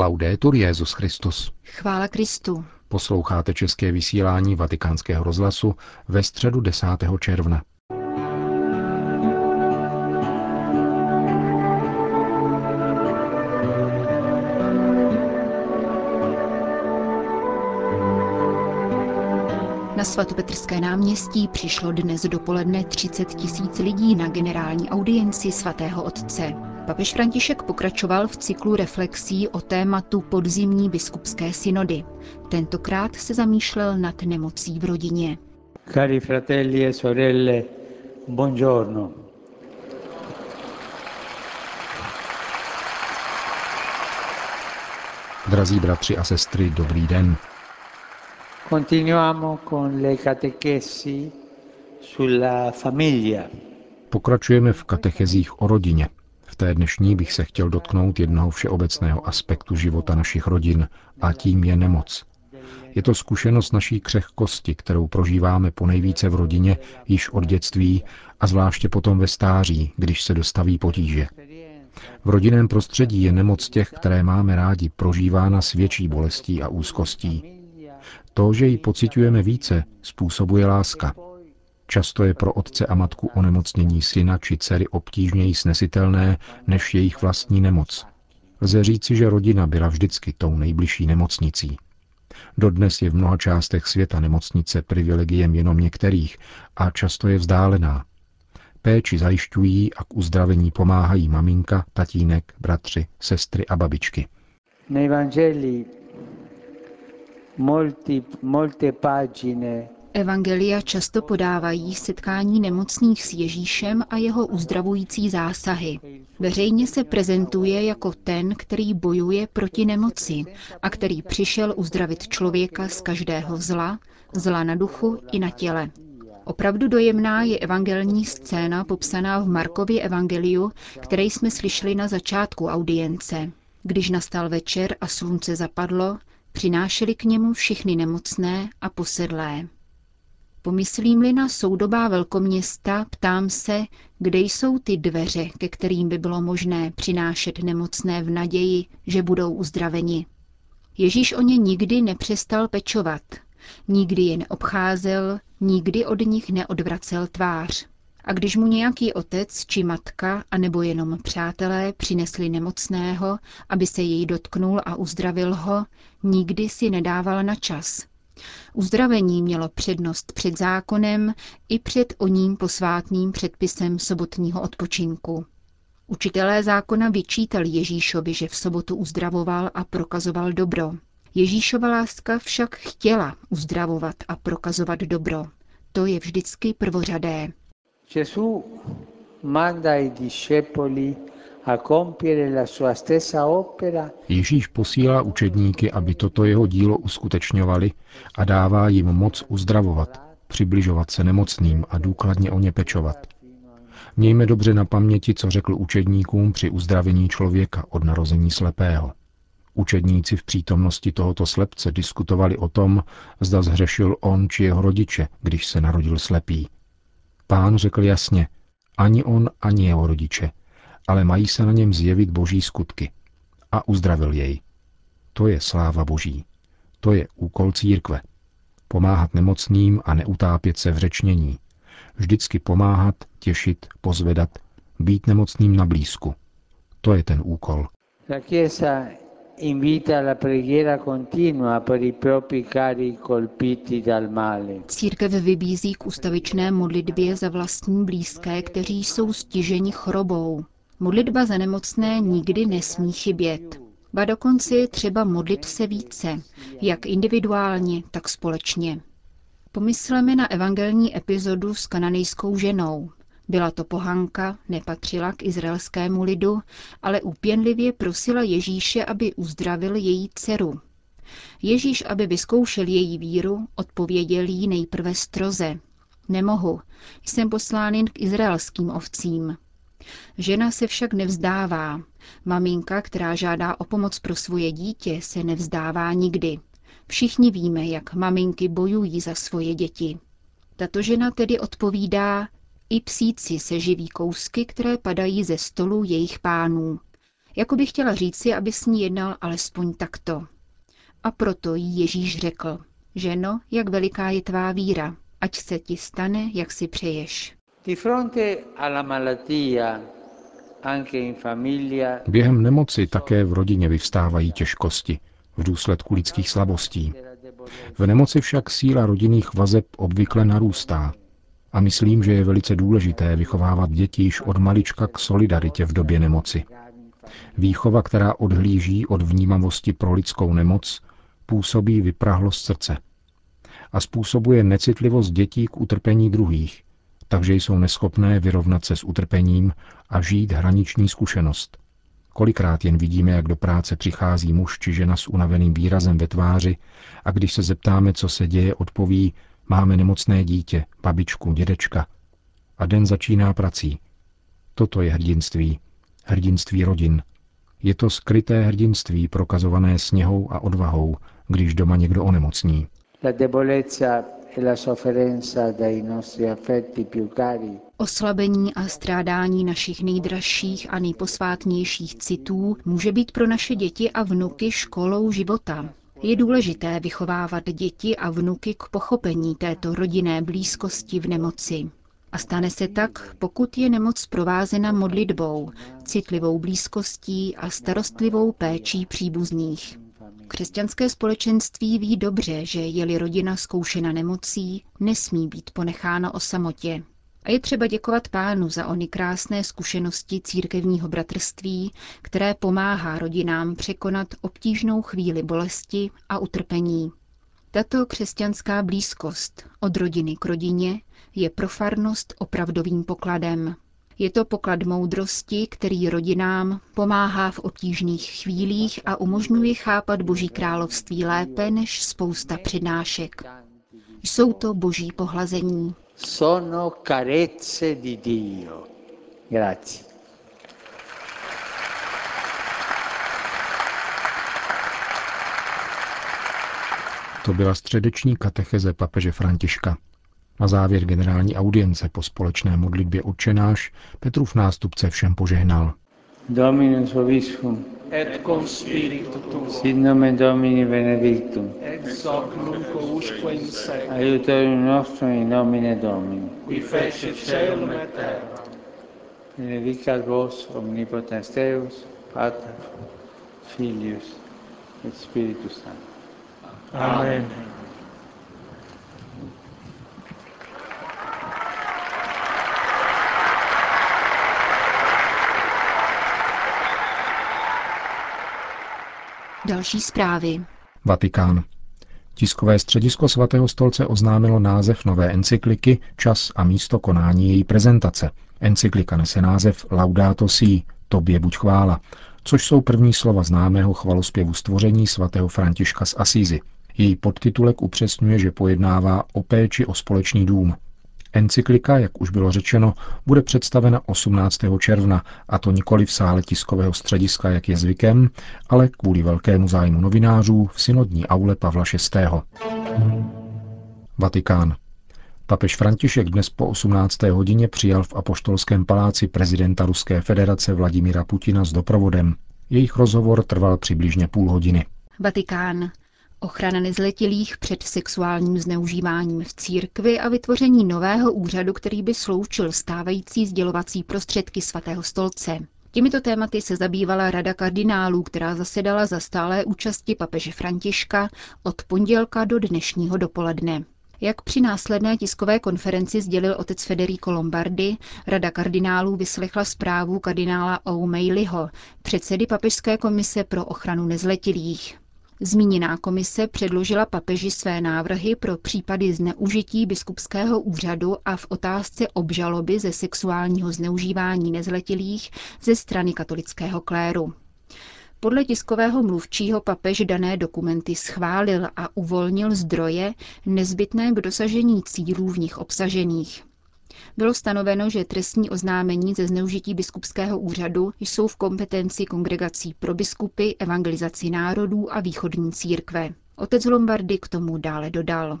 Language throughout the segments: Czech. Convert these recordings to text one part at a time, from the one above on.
Laudetur Jesus Christus. Chvála Kristu. Posloucháte české vysílání Vatikánského rozhlasu ve středu 10. června. Na svatopetrské náměstí přišlo dnes dopoledne 30 000 lidí na generální audienci svatého otce. Papež František pokračoval v cyklu reflexí o tématu podzimní biskupské synody. Tentokrát se zamýšlel nad nemocí v rodině. Cari fratelli e sorelle, buongiorno. Drazí bratři a sestry, dobrý den. Pokračujeme v katechezích o rodině. V té dnešní bych se chtěl dotknout jednoho všeobecného aspektu života našich rodin, a tím je nemoc. Je to zkušenost naší křehkosti, kterou prožíváme ponejvíce v rodině již od dětství a zvláště potom ve stáří, když se dostaví potíže. V rodinném prostředí je nemoc těch, které máme rádi, prožívána s větší bolestí a úzkostí. To, že ji pociťujeme více, způsobuje láska. Často je pro otce a matku onemocnění syna či dcery obtížněji snesitelné než jejich vlastní nemoc. Lze říci, že rodina byla vždycky tou nejbližší nemocnicí. Dodnes je v mnoha částech světa nemocnice privilegiem jenom některých a často je vzdálená. Péči zajišťují a k uzdravení pomáhají maminka, tatínek, bratři, sestry a babičky. Na evangelii Evangelia často podávají setkání nemocných s Ježíšem a jeho uzdravující zásahy. Veřejně se prezentuje jako ten, který bojuje proti nemoci a který přišel uzdravit člověka z každého zla, zla na duchu i na těle. Opravdu dojemná je evangelní scéna popsaná v Markově Evangeliu, které jsme slyšeli na začátku audience. Když nastal večer a slunce zapadlo, přinášeli k němu všichni nemocné a posedlé. Pomyslím-li na soudobá velkoměsta, ptám se, kde jsou ty dveře, ke kterým by bylo možné přinášet nemocné v naději, že budou uzdraveni. Ježíš o ně nikdy nepřestal pečovat, nikdy je neobcházel, nikdy od nich neodvracel tvář. A když mu nějaký otec či matka, anebo jenom přátelé přinesli nemocného, aby se jej dotknul a uzdravil ho, nikdy si nedával na čas. Uzdravení mělo přednost před zákonem i před oním posvátným předpisem sobotního odpočinku. Učitelé zákona vyčítali Ježíšovi, že v sobotu uzdravoval a prokazoval dobro. Ježíšova láska však chtěla uzdravovat a prokazovat dobro. To je vždycky prvořadé. Ježíš posílá učedníky, aby toto jeho dílo uskutečňovali, a dává jim moc uzdravovat, přibližovat se nemocným a důkladně o ně pečovat. Mějme dobře na paměti, co řekl učedníkům při uzdravení člověka od narození slepého. Učedníci v přítomnosti tohoto slepce diskutovali o tom, zda zhřešil on či jeho rodiče, když se narodil slepý. Pán řekl jasně, ani on, ani jeho rodiče, ale mají se na něm zjevit boží skutky. A uzdravil jej. To je sláva boží. To je úkol církve. Pomáhat nemocným a neutápět se v řečnění. Vždycky pomáhat, těšit, pozvedat, být nemocným na blízku. To je ten úkol. La Chiesa invita la preghiera continua per i propri cari colpiti dal male. Církev vybízí k ustavičné modlitbě za vlastní blízké, kteří jsou stiženi chorobou. Modlitba za nemocné nikdy nesmí chybět. Ba dokonce je třeba modlit se více, jak individuálně, tak společně. Pomysleme na evangelní epizodu s kananejskou ženou. Byla to pohanka, nepatřila k izraelskému lidu, ale úpěnlivě prosila Ježíše, aby uzdravil její dceru. Ježíš, aby vyzkoušel její víru, odpověděl jí nejprve stroze. Nemohu, jsem poslán jen k izraelským ovcím. Žena se však nevzdává. Maminka, která žádá o pomoc pro svoje dítě, se nevzdává nikdy. Všichni víme, jak maminky bojují za svoje děti. Tato žena tedy odpovídá: i psíci se živí kousky, které padají ze stolu jejich pánů. Jako by chtěla říci, aby s ní jednal alespoň takto. A proto jí Ježíš řekl: ženo, jak veliká je tvá víra, ať se ti stane, jak si přeješ. Během nemoci také v rodině vyvstávají těžkosti v důsledku lidských slabostí. V nemoci však síla rodinných vazeb obvykle narůstá. A myslím, že je velice důležité vychovávat děti již od malička k solidaritě v době nemoci. Výchova, která odhlíží od vnímavosti pro lidskou nemoc, působí vyprahlost srdce a způsobuje necitlivost dětí k utrpení druhých, takže jsou neschopné vyrovnat se s utrpením a žít hraniční zkušenost. Kolikrát jen vidíme, jak do práce přichází muž či žena s unaveným výrazem ve tváři, a když se zeptáme, co se děje, odpoví: máme nemocné dítě, babičku, dědečka. A den začíná prací. Toto je hrdinství. Hrdinství rodin. Je to skryté hrdinství prokazované sněhou a odvahou, když doma někdo onemocní. Oslabení a strádání našich nejdražších a nejposvátnějších citů může být pro naše děti a vnuky školou života. Je důležité vychovávat děti a vnuky k pochopení této rodinné blízkosti v nemoci. A stane se tak, pokud je nemoc provázena modlitbou, citlivou blízkostí a starostlivou péčí příbuzných. Křesťanské společenství ví dobře, že je-li rodina zkoušena nemocí, nesmí být ponechána o samotě. A je třeba děkovat Pánu za ony krásné zkušenosti církevního bratrství, které pomáhá rodinám překonat obtížnou chvíli bolesti a utrpení. Tato křesťanská blízkost od rodiny k rodině je pro farnost opravdovým pokladem. Je to poklad moudrosti, který rodinám pomáhá v obtížných chvílích a umožňuje chápat Boží království lépe než spousta přednášek. Jsou to Boží pohlazení. Sono carezze di Dio. Grazie. To byla středeční katecheze papeže Františka. Na závěr generální audience po společné modlitbě Otčenáš Petrův nástupce všem požehnal. Dominus vobiscum et cum spiritu tuo. Sit nomen Domini benedictum. Et soc nunc usque in seculum. Aiutorium nostrum in nomine Domini. Qui fecit caelum et terra. Benedicat vos omnipotens Deus, Pater, Filius et Spiritus Sanctus. Amen. Další zprávy. Vatikán. Tiskové středisko Svatého stolce oznámilo název nové encykliky, čas a místo konání její prezentace. Encyklika nese název Laudato Si, tobě buď chvála, což jsou první slova známého chvalospěvu stvoření svatého Františka z Asýzi. Její podtitulek upřesňuje, že pojednává o péči o společný dům. Encyklika, jak už bylo řečeno, bude představena 18. června, a to nikoli v sále tiskového střediska, jak je zvykem, ale kvůli velkému zájmu novinářů v synodní aule Pavla VI. Vatikán. Papež František dnes po 18. hodině přijal v Apoštolském paláci prezidenta Ruské federace Vladimira Putina s doprovodem. Jejich rozhovor trval přibližně půl hodiny. Vatikán. Ochrana nezletilých před sexuálním zneužíváním v církvi a vytvoření nového úřadu, který by sloučil stávající sdělovací prostředky Svatého stolce. Těmito tématy se zabývala Rada kardinálů, která zasedala za stálé účasti papeže Františka od pondělka do dnešního dopoledne. Jak při následné tiskové konferenci sdělil otec Federico Lombardi, Rada kardinálů vyslechla zprávu kardinála O'Malleyho, předsedy Papežské komise pro ochranu nezletilých. Zmíněná komise předložila papeži své návrhy pro případy zneužití biskupského úřadu a v otázce obžaloby ze sexuálního zneužívání nezletilých ze strany katolického kléru. Podle tiskového mluvčího papež dané dokumenty schválil a uvolnil zdroje nezbytné k dosažení cílů v nich obsažených. Bylo stanoveno, že trestní oznámení ze zneužití biskupského úřadu jsou v kompetenci kongregací pro biskupy, evangelizaci národů a východní církve. Otec Lombardi k tomu dále dodal.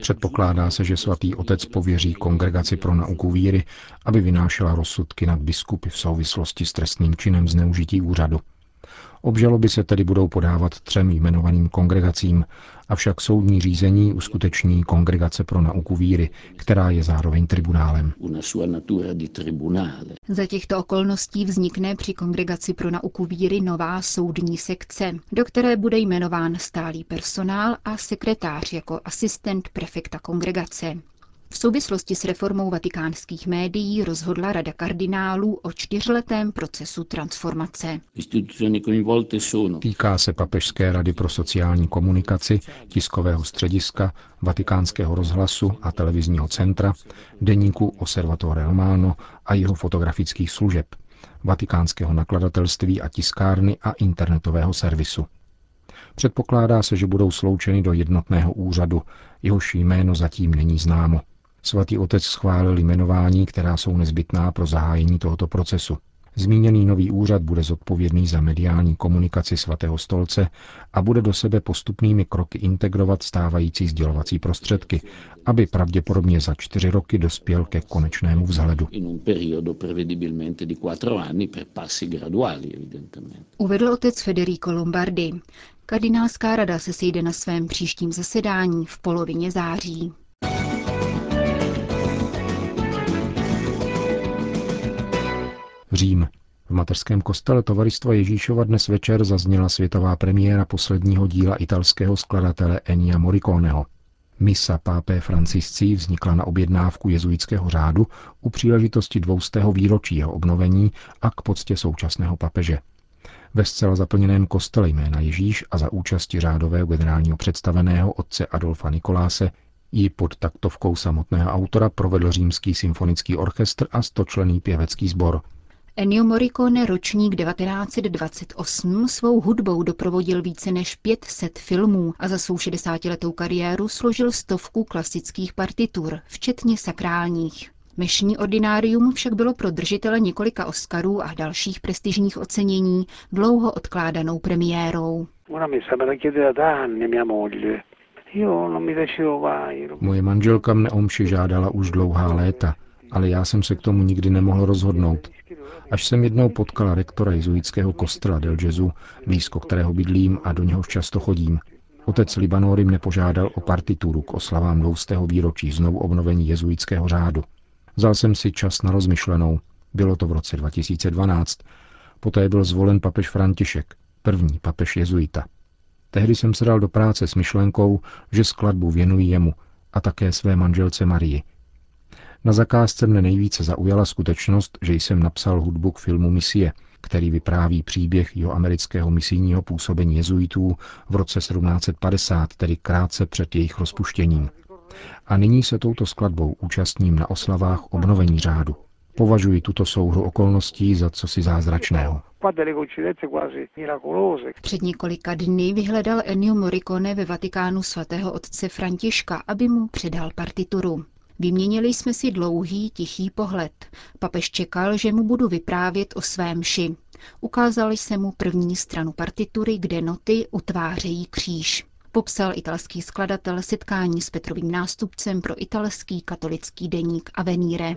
Předpokládá se, že svatý otec pověří Kongregaci pro nauku víry, aby vynášela rozsudky nad biskupy v souvislosti s trestným činem zneužití úřadu. Obžaloby se tedy budou podávat 3 jmenovaným kongregacím, avšak soudní řízení uskuteční Kongregace pro nauku víry, která je zároveň tribunálem. Za těchto okolností vznikne při Kongregaci pro nauku víry nová soudní sekce, do které bude jmenován stálý personál a sekretář jako asistent prefekta kongregace. V souvislosti s reformou vatikánských médií rozhodla Rada kardinálů o 4letém procesu transformace. Týká se Papežské rady pro sociální komunikaci, tiskového střediska, Vatikánského rozhlasu a televizního centra, deníku Osservatore Romano a jeho fotografických služeb, Vatikánského nakladatelství a tiskárny a internetového servisu. Předpokládá se, že budou sloučeny do jednotného úřadu, jehož jméno zatím není známo. Svatý otec schválil jmenování, která jsou nezbytná pro zahájení tohoto procesu. Zmíněný nový úřad bude zodpovědný za mediální komunikaci Svatého stolce a bude do sebe postupnými kroky integrovat stávající sdělovací prostředky, aby pravděpodobně za 4 roky dospěl ke konečnému vzhledu. Uvedl otec Federico Lombardi. Kardinálská rada se sejde na svém příštím zasedání v polovině září. Řím. V mateřském kostele Tovaristva Ježíšova dnes večer zazněla světová premiéra posledního díla italského skladatele Ennia Morriconeho. Missa pape Francisci vznikla na objednávku jezuitského řádu u příležitosti 200. výročí jeho obnovení a k poctě současného papeže. Ve zcela zaplněném kostele jména Ježíš a za účasti řádového generálního představeného otce Adolfa Nikoláse ji pod taktovkou samotného autora provedl Římský symfonický orchestr a 100členný pěvecký sbor. Ennio Morricone, ročník 1928, svou hudbou doprovodil více než 500 filmů a za svou 60letou kariéru složil 100 klasických partitur, včetně sakrálních. Mešní ordinárium však bylo pro držitele několika Oscarů a dalších prestižních ocenění dlouho odkládanou premiérou. Moje manželka mne omši žádala už dlouhá léta, ale já jsem se k tomu nikdy nemohl rozhodnout. Až jsem jednou potkala rektora jezuitského kostela del Gesù, blízko kterého bydlím a do něhož často chodím. Otec Libanori mne požádal o partituru k oslavám 200. výročí znovu obnovení jezuitského řádu. Vzal jsem si čas na rozmyšlenou. Bylo to v roce 2012. Poté byl zvolen papež František, první papež jezuita. Tehdy jsem se dal do práce s myšlenkou, že skladbu věnuji jemu a také své manželce Marii. Na zakázce mne nejvíce zaujala skutečnost, že jsem napsal hudbu k filmu Misie, který vypráví příběh jihoamerického misijního působení jezuitů v roce 1750, tedy krátce před jejich rozpuštěním. A nyní se touto skladbou účastním na oslavách obnovení řádu. Považuji tuto souhru okolností za cosi zázračného. Před několika dny vyhledal Ennio Morricone ve Vatikánu svatého otce Františka, aby mu předal partituru. Vyměnili jsme si dlouhý, tichý pohled. Papež čekal, že mu budu vyprávět o své mši. Ukázal jsem mu první stranu partitury, kde noty utvářejí kříž. Popsal italský skladatel setkání s Petrovým nástupcem pro italský katolický deník Avvenire.